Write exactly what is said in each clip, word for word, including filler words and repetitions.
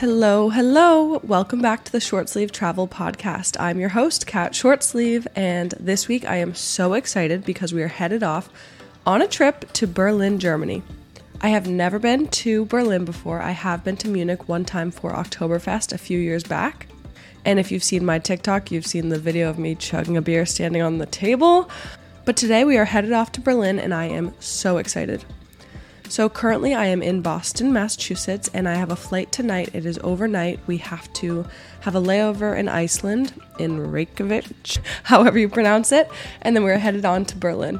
Hello, hello. Welcome back to the Short Sleeve Travel Podcast. I'm your host, Kat Shortsleeve, and this week I am so excited because we are headed off on a trip to Berlin, Germany. I have never been to Berlin before. I have been to Munich one time for Oktoberfest a few years back. And if you've seen my TikTok, you've seen the video of me chugging a beer standing on the table. But today we are headed off to Berlin and I am so excited. So currently I am in Boston, Massachusetts, and I have a flight tonight. It is overnight. We have to have a layover in Iceland, in Reykjavik, however you pronounce it, and then we're headed on to Berlin.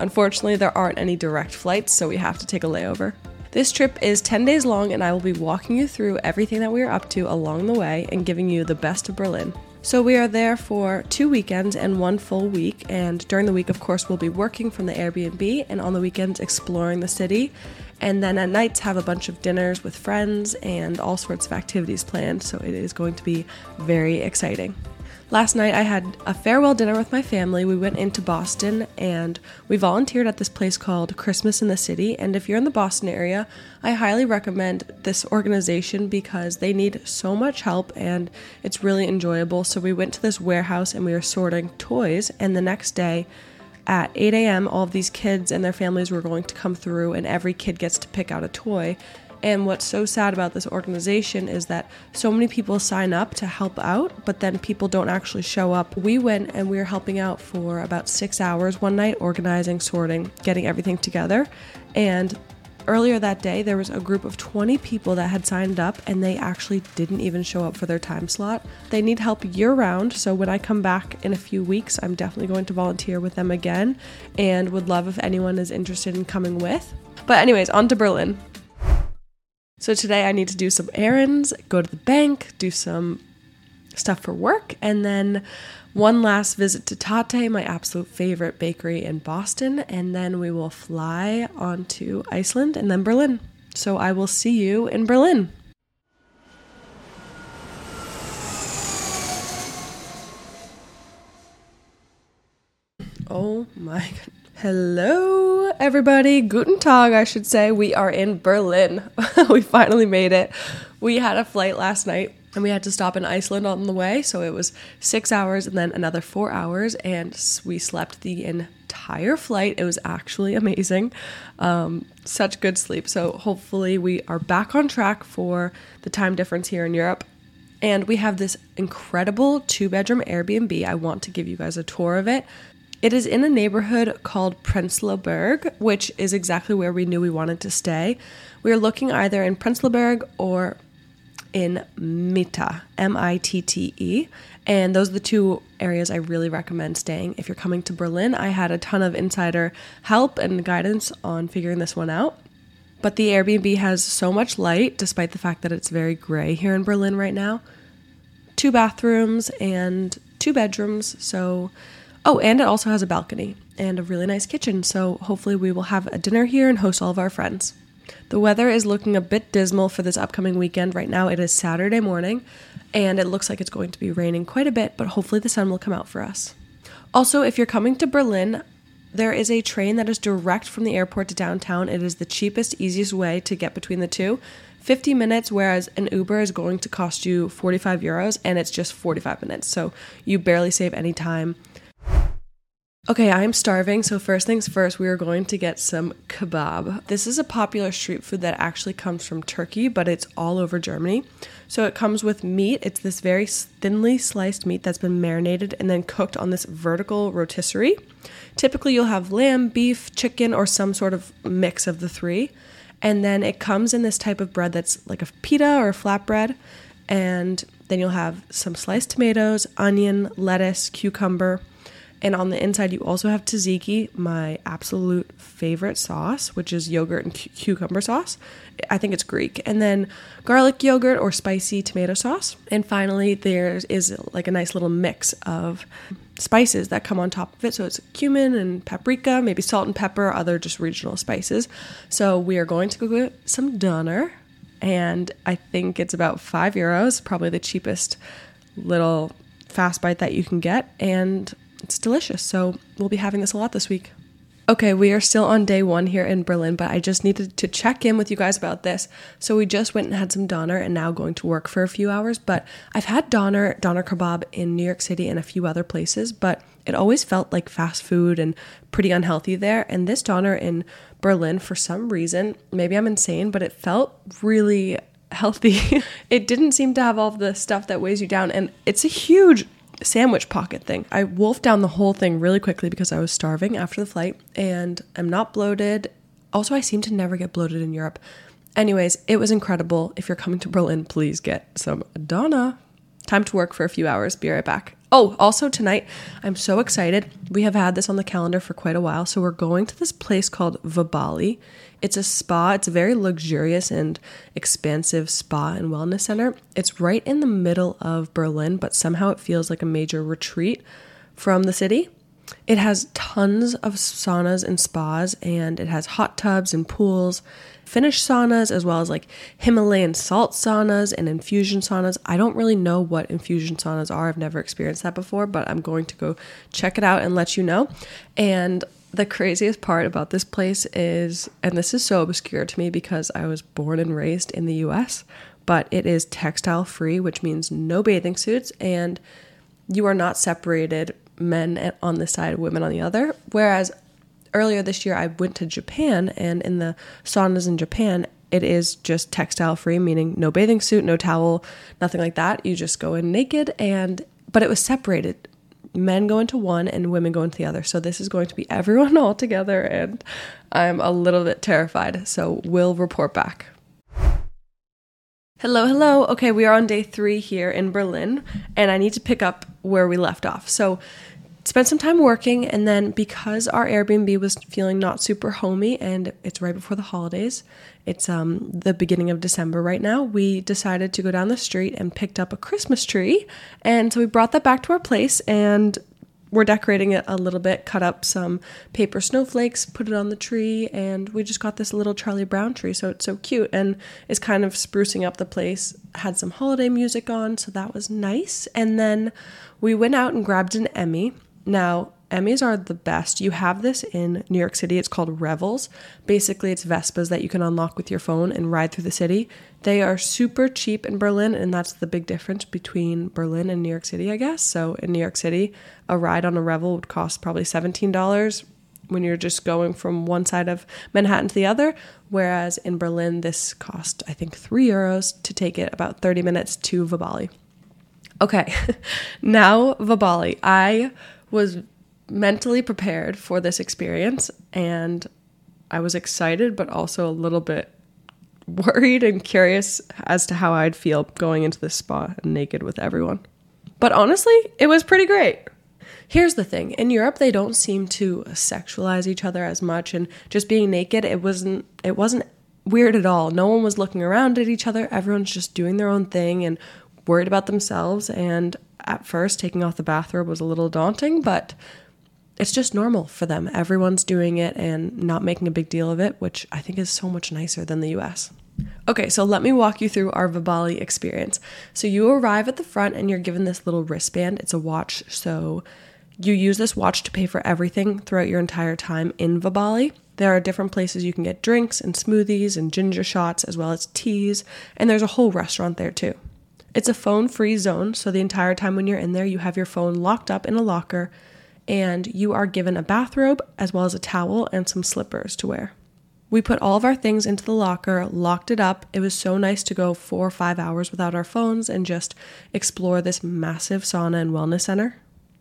Unfortunately, there aren't any direct flights, so we have to take a layover. This trip is ten days long, and I will be walking you through everything that we are up to along the way and giving you the best of Berlin. So we are there for two weekends and one full week, and during the week, of course, we'll be working from the Airbnb, and on the weekends exploring the city, and then at nights have a bunch of dinners with friends and all sorts of activities planned, so it is going to be very exciting. Last night I had a farewell dinner with my family. We went into Boston and we volunteered at this place called Christmas in the City. And if you're in the Boston area, I highly recommend this organization because they need so much help and it's really enjoyable. So we went to this warehouse and we were sorting toys. And the next day at eight a.m., all of these kids and their families were going to come through and every kid gets to pick out a toy. And what's so sad about this organization is that so many people sign up to help out, but then people don't actually show up. We went and we were helping out for about six hours one night, organizing, sorting, getting everything together. And earlier that day, there was a group of twenty people that had signed up and they actually didn't even show up for their time slot. They need help year round. So when I come back in a few weeks, I'm definitely going to volunteer with them again and would love if anyone is interested in coming with. But anyways, on to Berlin. So today I need to do some errands, go to the bank, do some stuff for work, and then one last visit to Tate, my absolute favorite bakery in Boston, and then we will fly on to Iceland and then Berlin. So I will see you in Berlin. Oh my goodness. Hello, everybody. Guten Tag, I should say. We are in Berlin. We finally made it. We had a flight last night and we had to stop in Iceland on the way. So it was six hours and then another four hours. And we slept the entire flight. It was actually amazing. Um, such good sleep. So hopefully we are back on track for the time difference here in Europe. And we have this incredible two-bedroom Airbnb. I want to give you guys a tour of it. It is in a neighborhood called Prenzlauer Berg, which is exactly where we knew we wanted to stay. We were looking either in Prenzlauer Berg or in Mitte, M I T T E. And those are the two areas I really recommend staying. If you're coming to Berlin, I had a ton of insider help and guidance on figuring this one out. But the Airbnb has so much light, despite the fact that it's very gray here in Berlin right now. Two bathrooms and two bedrooms, so... Oh, and it also has a balcony and a really nice kitchen, so hopefully we will have a dinner here and host all of our friends. The weather is looking a bit dismal for this upcoming weekend. Right now it is Saturday morning, and it looks like it's going to be raining quite a bit, but hopefully the sun will come out for us. Also, if you're coming to Berlin, there is a train that is direct from the airport to downtown. It is the cheapest, easiest way to get between the two. fifty minutes, whereas an Uber is going to cost you forty-five euros, and it's just forty-five minutes, so you barely save any time. Okay, I'm starving, so first things first, we are going to get some kebab. This is a popular street food that actually comes from Turkey, but it's all over Germany. So it comes with meat. It's this very thinly sliced meat that's been marinated and then cooked on this vertical rotisserie. Typically, you'll have lamb, beef, chicken, or some sort of mix of the three. And then it comes in this type of bread that's like a pita or a flatbread. And then you'll have some sliced tomatoes, onion, lettuce, cucumber. And on the inside, you also have tzatziki, my absolute favorite sauce, which is yogurt and cu- cucumber sauce. I think it's Greek. And then garlic yogurt or spicy tomato sauce. And finally, there is like a nice little mix of spices that come on top of it. So it's cumin and paprika, maybe salt and pepper, other just regional spices. So we are going to go get some doner. And I think it's about five euros, probably the cheapest little fast bite that you can get. And... it's delicious, so we'll be having this a lot this week. Okay, we are still on day one here in Berlin, but I just needed to check in with you guys about this. So we just went and had some doner and now going to work for a few hours. But I've had doner, doner kebab in New York City and a few other places, but it always felt like fast food and pretty unhealthy there. And this doner in Berlin, for some reason, maybe I'm insane, but it felt really healthy. It didn't seem to have all the stuff that weighs you down. And it's a huge sandwich pocket thing. I wolfed down the whole thing really quickly because I was starving after the flight and I'm not bloated. Also, I seem to never get bloated in Europe. Anyways, it was incredible. If you're coming to Berlin, please get some doner. Time to work for a few hours. Be right back. Oh, also tonight, I'm so excited. We have had this on the calendar for quite a while. So we're going to this place called Vabali. It's a spa. It's a very luxurious and expansive spa and wellness center. It's right in the middle of Berlin, but somehow it feels like a major retreat from the city. It has tons of saunas and spas, and it has hot tubs and pools, Finnish saunas, as well as like Himalayan salt saunas and infusion saunas. I don't really know what infusion saunas are. I've never experienced that before, but I'm going to go check it out and let you know. And the craziest part about this place is, and this is so obscure to me because I was born and raised in the U S, but it is textile free, which means no bathing suits, and you are not separated, men on this side, women on the other. Whereas earlier this year, I went to Japan, and in the saunas in Japan, it is just textile free, meaning no bathing suit, no towel, nothing like that. You just go in naked, and but it was separated. Men go into one and women go into the other. So this is going to be everyone all together, and I'm a little bit terrified. So we'll report back. Hello, hello. Okay, we are on day three here in Berlin, and I need to pick up where we left off. So spent some time working, and then because our Airbnb was feeling not super homey, and it's right before the holidays, it's um the beginning of December right now, we decided to go down the street and picked up a Christmas tree. And so we brought that back to our place, and we're decorating it a little bit, cut up some paper snowflakes, put it on the tree, and we just got this little Charlie Brown tree, so it's so cute, and is kind of sprucing up the place. Had some holiday music on, so that was nice. And then we went out and grabbed an Emmy. Now, Emmys are the best. You have this in New York City. It's called Revels. Basically, it's Vespas that you can unlock with your phone and ride through the city. They are super cheap in Berlin, and that's the big difference between Berlin and New York City, I guess. So in New York City, a ride on a Revel would cost probably seventeen dollars when you're just going from one side of Manhattan to the other, whereas in Berlin, this cost, I think, three euros to take it about thirty minutes to Vabali. Okay, now Vabali. I was mentally prepared for this experience, and I was excited but also a little bit worried and curious as to how I'd feel going into this spa naked with everyone. But honestly, it was pretty great. Here's the thing. In Europe, they don't seem to sexualize each other as much, and just being naked, it wasn't it wasn't weird at all. No one was looking around at each other. Everyone's just doing their own thing and worried about themselves. And at first, taking off the bathrobe was a little daunting, but it's just normal for them. Everyone's doing it and not making a big deal of it, which I think is so much nicer than the U S. Okay, so let me walk you through our Vabali experience. So you arrive at the front and you're given this little wristband. It's a watch, so you use this watch to pay for everything throughout your entire time in Vabali. There are different places you can get drinks and smoothies and ginger shots, as well as teas, and there's a whole restaurant there too. It's a phone-free zone, so the entire time when you're in there, you have your phone locked up in a locker, and you are given a bathrobe as well as a towel and some slippers to wear. We put all of our things into the locker, locked it up. It was so nice to go four or five hours without our phones and just explore this massive sauna and wellness center.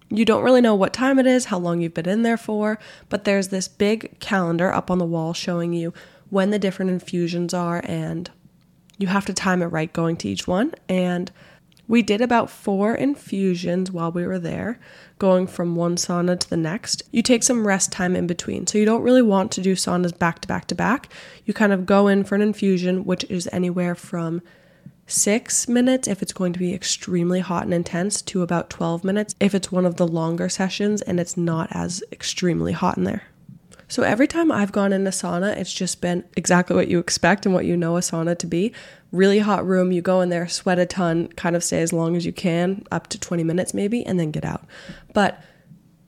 You don't really know what time it is, how long you've been in there for, but there's this big calendar up on the wall showing you when the different infusions are, and you have to time it right going to each one. And we did about four infusions while we were there, going from one sauna to the next. You take some rest time in between, so you don't really want to do saunas back to back to back. You kind of go in for an infusion, which is anywhere from six minutes if it's going to be extremely hot and intense, to about twelve minutes if it's one of the longer sessions and it's not as extremely hot in there. So every time I've gone in a sauna, it's just been exactly what you expect and what you know a sauna to be. Really hot room, you go in there, sweat a ton, kind of stay as long as you can, up to twenty minutes maybe, and then get out. But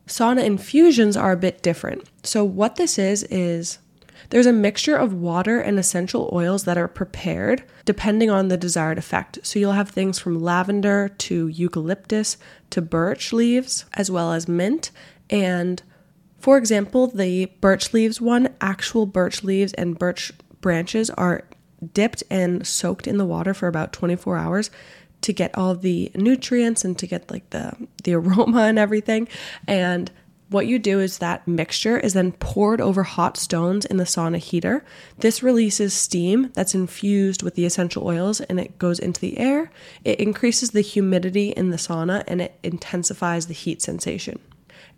sauna infusions are a bit different. So what this is, is there's a mixture of water and essential oils that are prepared depending on the desired effect. So you'll have things from lavender to eucalyptus to birch leaves, as well as mint. And for example, the birch leaves one, actual birch leaves and birch branches are dipped and soaked in the water for about twenty-four hours to get all the nutrients and to get like the, the aroma and everything. And what you do is that mixture is then poured over hot stones in the sauna heater. This releases steam that's infused with the essential oils and it goes into the air. It increases the humidity in the sauna and it intensifies the heat sensation.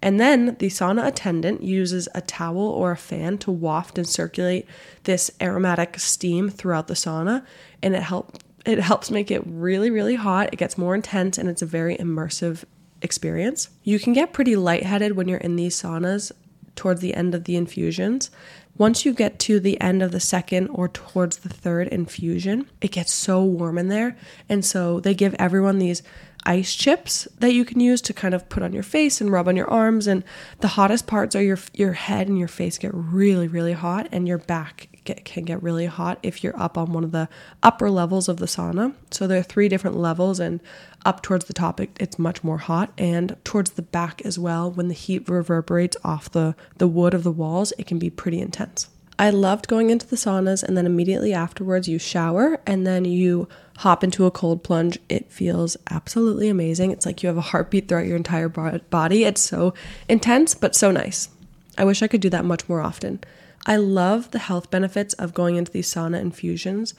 And then the sauna attendant uses a towel or a fan to waft and circulate this aromatic steam throughout the sauna, and it helps it helps make it really, really hot. It gets more intense and it's a very immersive experience. You can get pretty lightheaded when you're in these saunas towards the end of the infusions. Once you get to the end of the second or towards the third infusion, it gets so warm in there. And so they give everyone these ice chips that you can use to kind of put on your face and rub on your arms. And the hottest parts are your your head and your face get really, really hot, and your back get, can get really hot if you're up on one of the upper levels of the sauna. So there are three different levels, and up towards the top, it, it's much more hot, and towards the back as well, when the heat reverberates off the, the wood of the walls, it can be pretty intense. I loved going into the saunas, and then immediately afterwards you shower and then you hop into a cold plunge. It feels absolutely amazing. It's like you have a heartbeat throughout your entire body. It's so intense, but so nice. I wish I could do that much more often. I love the health benefits of going into these sauna infusions.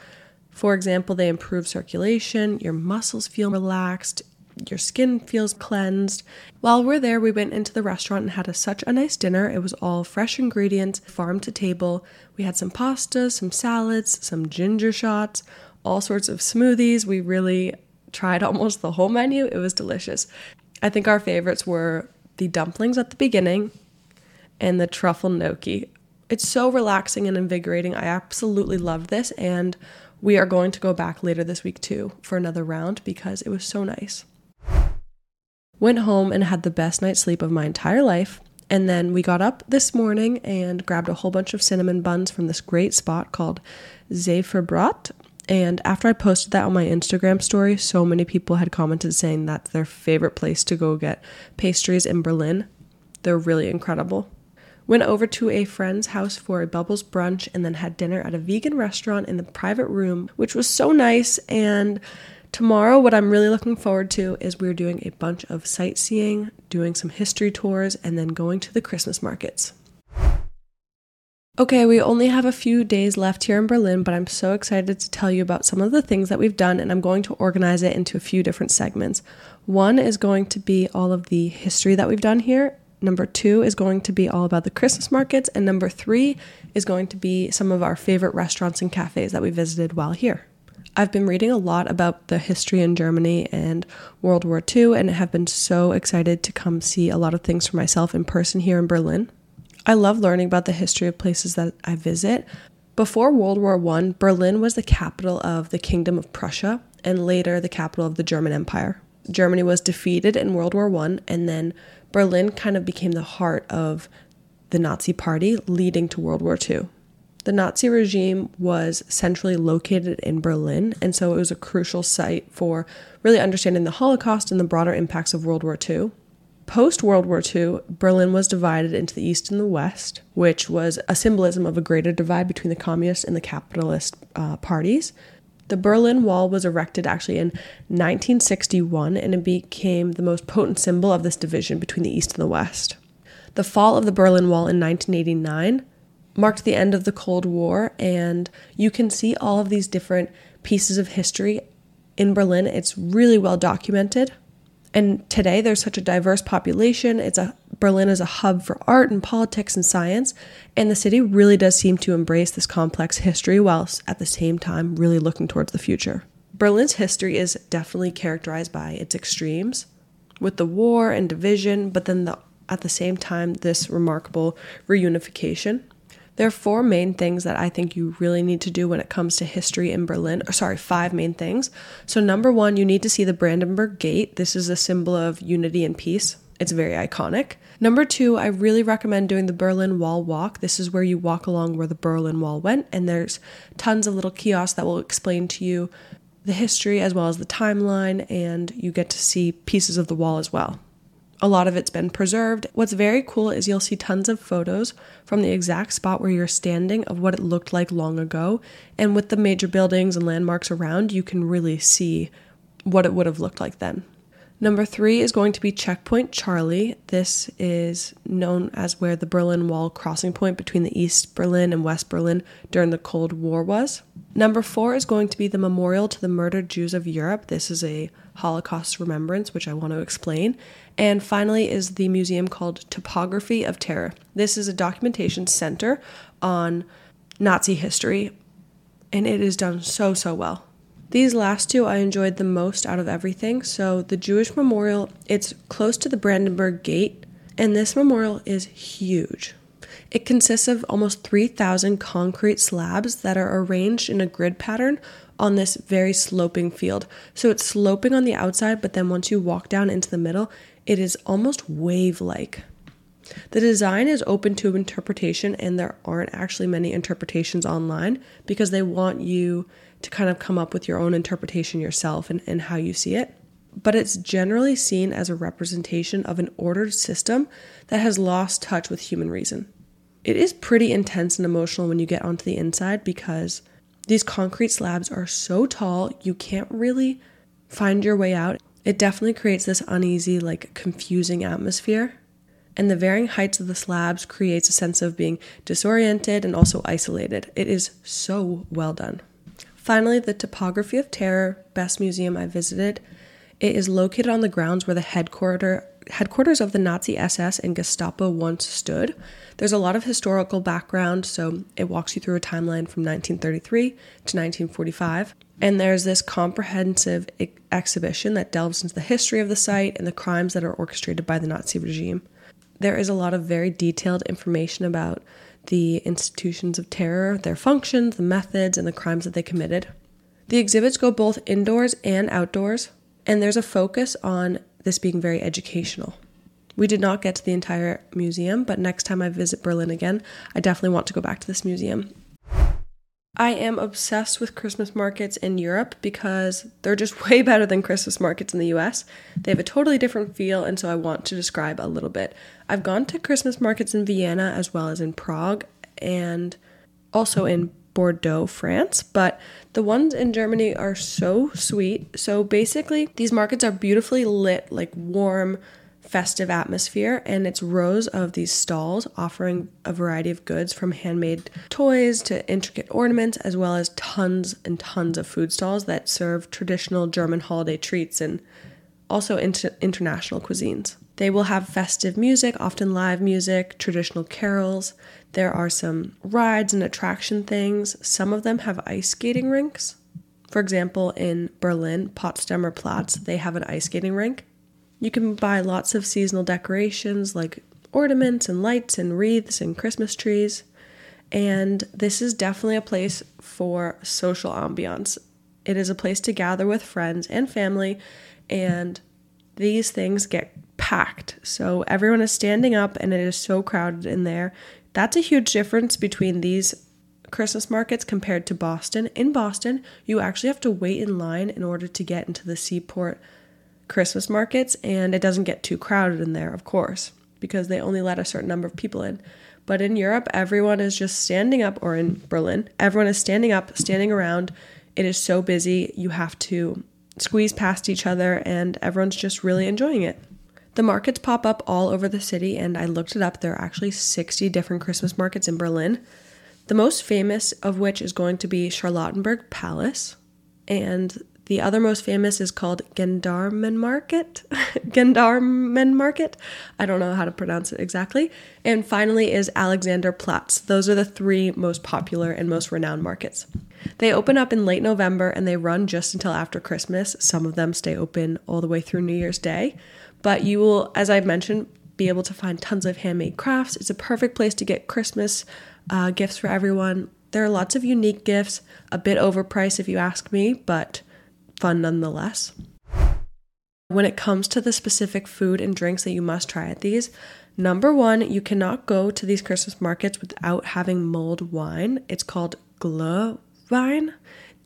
For example, they improve circulation, your muscles feel relaxed, your skin feels cleansed. While we're there, we went into the restaurant and had a, such a nice dinner. It was all fresh ingredients, farm to table. We had some pasta, some salads, some ginger shots, all sorts of smoothies. We really tried almost the whole menu. It was delicious. I think our favorites were the dumplings at the beginning and the truffle gnocchi. It's so relaxing and invigorating. I absolutely love this, and we are going to go back later this week too for another round because it was so nice. Went home and had the best night's sleep of my entire life. And then we got up this morning and grabbed a whole bunch of cinnamon buns from this great spot called Zeit für Brot. And after I posted that on my Instagram story, so many people had commented saying that's their favorite place to go get pastries in Berlin. They're really incredible. Went over to a friend's house for a bubbles brunch and then had dinner at a vegan restaurant in the private room, which was so nice. And tomorrow, what I'm really looking forward to is we're doing a bunch of sightseeing, doing some history tours, and then going to the Christmas markets. Okay, we only have a few days left here in Berlin, but I'm so excited to tell you about some of the things that we've done, and I'm going to organize it into a few different segments. One is going to be all of the history that we've done here. Number two is going to be all about the Christmas markets. And number three is going to be some of our favorite restaurants and cafes that we visited while here. I've been reading a lot about the history in Germany and World War Two, and have been so excited to come see a lot of things for myself in person here in Berlin. I love learning about the history of places that I visit. Before World War One, Berlin was the capital of the Kingdom of Prussia, and later the capital of the German Empire. Germany was defeated in World War One, and then Berlin kind of became the heart of the Nazi Party, leading to World War Two. The Nazi regime was centrally located in Berlin, and so it was a crucial site for really understanding the Holocaust and the broader impacts of World War Two. Post-World War Two, Berlin was divided into the East and the West, which was a symbolism of a greater divide between the communist and the capitalist uh, parties. The Berlin Wall was erected actually in nineteen sixty-one, and it became the most potent symbol of this division between the East and the West. The fall of the Berlin Wall in nineteen eighty-nine marked the end of the Cold War, and you can see all of these different pieces of history in Berlin. It's really well documented, and today there's such a diverse population. It's a Berlin is a hub for art and politics and science, and the city really does seem to embrace this complex history whilst at the same time really looking towards the future. Berlin's history is definitely characterized by its extremes, with the war and division, but then the, at the same time this remarkable reunification. There are four main things that I think you really need to do when it comes to history in Berlin, or sorry, five main things. So number one, you need to see the Brandenburg Gate. This is a symbol of unity and peace. It's very iconic. Number two, I really recommend doing the Berlin Wall walk. This is where you walk along where the Berlin Wall went, and there's tons of little kiosks that will explain to you the history as well as the timeline, and you get to see pieces of the wall as well. A lot of it's been preserved. What's very cool is you'll see tons of photos from the exact spot where you're standing of what it looked like long ago. And with the major buildings and landmarks around, you can really see what it would have looked like then. Number three is going to be Checkpoint Charlie. This is known as where the Berlin Wall crossing point between the East Berlin and West Berlin during the Cold War was. Number four is going to be the Memorial to the Murdered Jews of Europe. This is a Holocaust remembrance, which I want to explain. And finally is the museum called Topography of Terror. This is a documentation center on Nazi history, and it is done so, so well. These last two I enjoyed the most out of everything. So the Jewish memorial, it's close to the Brandenburg Gate, and this memorial is huge. It consists of almost three thousand concrete slabs that are arranged in a grid pattern on this very sloping field. So it's sloping on the outside, but then once you walk down into the middle, it is almost wave-like. The design is open to interpretation, and there aren't actually many interpretations online because they want you to kind of come up with your own interpretation yourself and, and how you see it. But it's generally seen as a representation of an ordered system that has lost touch with human reason. It is pretty intense and emotional when you get onto the inside because these concrete slabs are so tall, you can't really find your way out. It definitely creates this uneasy, like confusing atmosphere. And the varying heights of the slabs creates a sense of being disoriented and also isolated. It is so well done. Finally, the Topography of Terror, best museum I visited. It is located on the grounds where the headquarter, headquarters of the Nazi S S and Gestapo once stood. There's a lot of historical background, so it walks you through a timeline from nineteen thirty-three to nineteen forty-five. And there's this comprehensive ex- exhibition that delves into the history of the site and the crimes that are orchestrated by the Nazi regime. There is a lot of very detailed information about the institutions of terror, their functions, the methods, and the crimes that they committed. The exhibits go both indoors and outdoors, and there's a focus on this being very educational. We did not get to the entire museum, but next time I visit Berlin again, I definitely want to go back to this museum. I am obsessed with Christmas markets in Europe because they're just way better than Christmas markets in the U S. They have a totally different feel, and so I want to describe a little bit. I've gone to Christmas markets in Vienna as well as in Prague and also in Bordeaux, France, but the ones in Germany are so sweet. So basically, these markets are beautifully lit, like warm, festive atmosphere, and it's rows of these stalls offering a variety of goods from handmade toys to intricate ornaments, as well as tons and tons of food stalls that serve traditional German holiday treats and also inter- international cuisines. They will have festive music, often live music, traditional carols. There are some rides and attraction things. Some of them have ice skating rinks. For example, in Berlin, Potsdamer Platz, they have an ice skating rink. You can buy lots of seasonal decorations like ornaments and lights and wreaths and Christmas trees. And this is definitely a place for social ambiance. It is a place to gather with friends and family, and these things get packed. So everyone is standing up and it is so crowded in there. That's a huge difference between these Christmas markets compared to Boston. In Boston, you actually have to wait in line in order to get into the Seaport Christmas markets, and it doesn't get too crowded in there, of course, because they only let a certain number of people in. But in Europe, everyone is just standing up, or in Berlin, everyone is standing up, standing around. It is so busy, you have to squeeze past each other, and everyone's just really enjoying it. The markets pop up all over the city, and I looked it up. There are actually sixty different Christmas markets in Berlin, the most famous of which is going to be Charlottenburg Palace, and the other most famous is called Gendarmenmarkt. Gendarmenmarkt. I don't know how to pronounce it exactly. And finally is Alexanderplatz. Those are the three most popular and most renowned markets. They open up in late November and they run just until after Christmas. Some of them stay open all the way through New Year's Day. But you will, as I've mentioned, be able to find tons of handmade crafts. It's a perfect place to get Christmas uh, gifts for everyone. There are lots of unique gifts, a bit overpriced if you ask me, but fun nonetheless. When it comes to the specific food and drinks that you must try at these, Number one, you cannot go to these Christmas markets without having mulled wine. It's called Glühwein,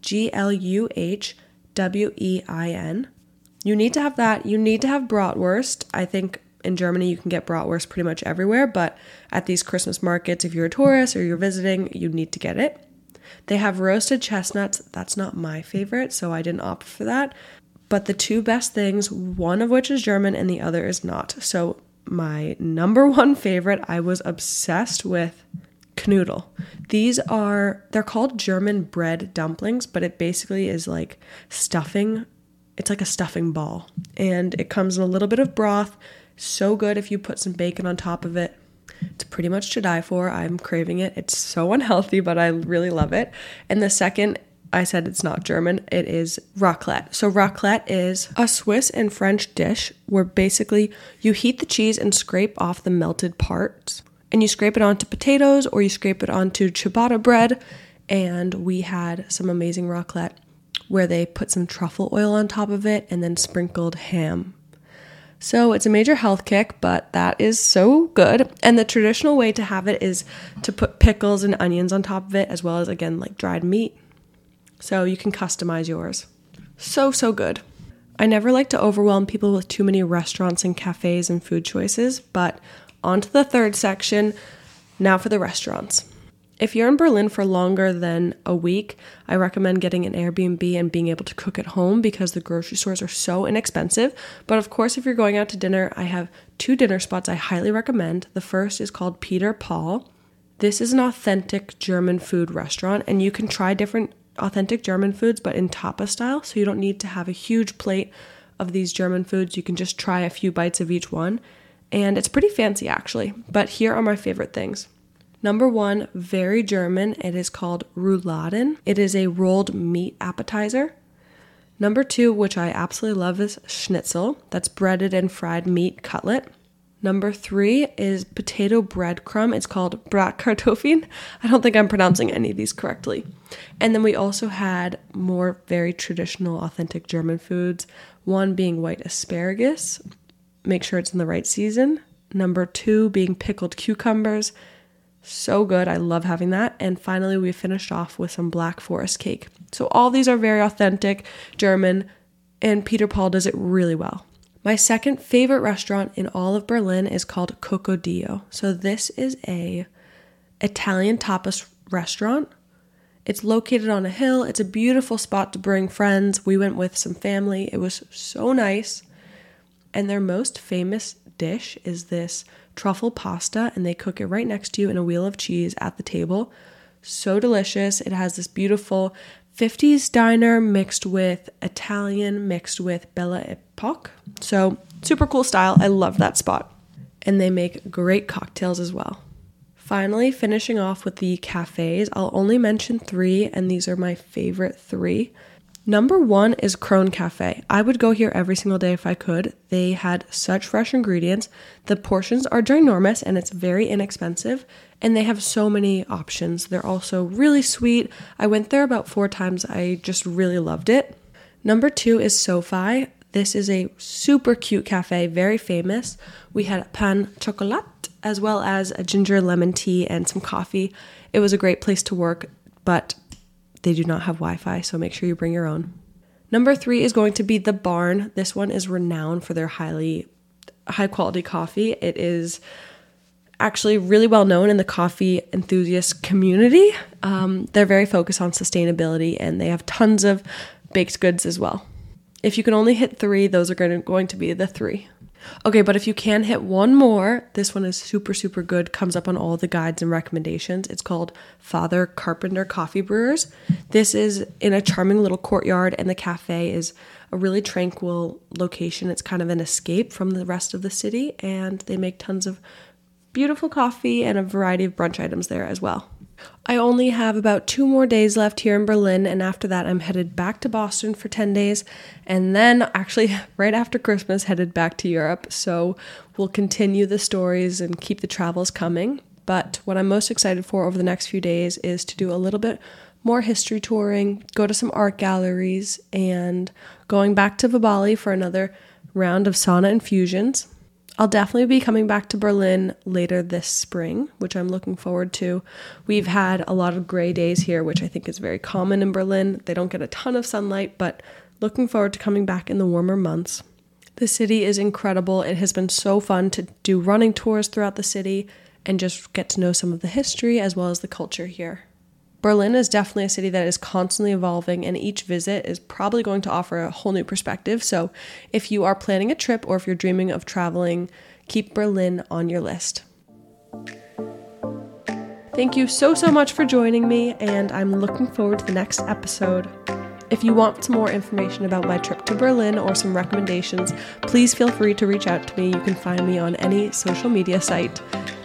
G L U H W E I N. You need to have that. You need to have bratwurst. I think in Germany you can get bratwurst pretty much everywhere, but at these Christmas markets, if you're a tourist or you're visiting, you need to get it. They have roasted chestnuts. That's not my favorite, so I didn't opt for that. But the two best things, one of which is German and the other is not. So my number one favorite, I was obsessed with knödel. These are, they're called German bread dumplings, but it basically is like stuffing. It's like a stuffing ball. And it comes in a little bit of broth. So good if you put some bacon on top of it. It's pretty much to die for. I'm craving it. It's so unhealthy, but I really love it. And the second, I said it's not German, it is raclette. So raclette is a Swiss and French dish where basically you heat the cheese and scrape off the melted parts. And you scrape it onto potatoes or you scrape it onto ciabatta bread. And we had some amazing raclette where they put some truffle oil on top of it and then sprinkled ham. So it's a major health kick, but that is so good. And the traditional way to have it is to put pickles and onions on top of it, as well as, again, like dried meat. So you can customize yours. So, so good. I never like to overwhelm people with too many restaurants and cafes and food choices, but on to the third section. Now for the restaurants. If you're in Berlin for longer than a week, I recommend getting an Airbnb and being able to cook at home because the grocery stores are so inexpensive. But of course, if you're going out to dinner, I have two dinner spots I highly recommend. The first is called Peter Paul. This is an authentic German food restaurant, and you can try different authentic German foods, but in tapa style. So you don't need to have a huge plate of these German foods. You can just try a few bites of each one. And it's pretty fancy, actually. But here are my favorite things. Number one, very German. It is called Rouladen. It is a rolled meat appetizer. Number two, which I absolutely love, is Schnitzel. That's breaded and fried meat cutlet. Number three is potato breadcrumb. It's called Bratkartoffeln. I don't think I'm pronouncing any of these correctly. And then we also had more very traditional, authentic German foods. One being white asparagus. Make sure it's in the right season. Number two being pickled cucumbers. So good. I love having that. And finally, we finished off with some black forest cake. So all these are very authentic German, and Peter Paul does it really well. My second favorite restaurant in all of Berlin is called Cocodillo. So this is a Italian tapas restaurant. It's located on a hill. It's a beautiful spot to bring friends. We went with some family. It was so nice. And their most famous dish is this truffle pasta, and they cook it right next to you in a wheel of cheese at the table. So delicious. It has this beautiful fifties diner mixed with Italian, mixed with Belle Epoque. So super cool style. I love that spot. And they make great cocktails as well. Finally, finishing off with the cafes. I'll only mention three, and these are my favorite three. Number one is Krone Cafe. I would go here every single day if I could. They had such fresh ingredients. The portions are ginormous and it's very inexpensive. And they have so many options. They're also really sweet. I went there about four times. I just really loved it. Number two is SoFi. This is a super cute cafe, very famous. We had pan chocolat as well as a ginger lemon tea and some coffee. It was a great place to work, but they do not have Wi-Fi, so make sure you bring your own. Number three is going to be The Barn. This one is renowned for their highly, high-quality coffee. It is actually really well-known in the coffee enthusiast community. Um, they're very focused on sustainability, and they have tons of baked goods as well. If you can only hit three, those are going to, going to be the three. Okay, but if you can hit one more, this one is super, super good. Comes up on all the guides and recommendations. It's called Father Carpenter Coffee Brewers. This is in a charming little courtyard, and the cafe is a really tranquil location. It's kind of an escape from the rest of the city, and they make tons of beautiful coffee and a variety of brunch items there as well. I only have about two more days left here in Berlin, and after that I'm headed back to Boston for ten days, and then actually right after Christmas headed back to Europe, so we'll continue the stories and keep the travels coming. But what I'm most excited for over the next few days is to do a little bit more history touring, go to some art galleries, and going back to Vabali for another round of sauna infusions. I'll definitely be coming back to Berlin later this spring, which I'm looking forward to. We've had a lot of gray days here, which I think is very common in Berlin. They don't get a ton of sunlight, but looking forward to coming back in the warmer months. The city is incredible. It has been so fun to do running tours throughout the city and just get to know some of the history as well as the culture here. Berlin is definitely a city that is constantly evolving, and each visit is probably going to offer a whole new perspective. So if you are planning a trip or if you're dreaming of traveling, keep Berlin on your list. Thank you so, so much for joining me, and I'm looking forward to the next episode. If you want some more information about my trip to Berlin or some recommendations, please feel free to reach out to me. You can find me on any social media site.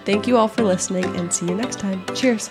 Thank you all for listening, and see you next time. Cheers.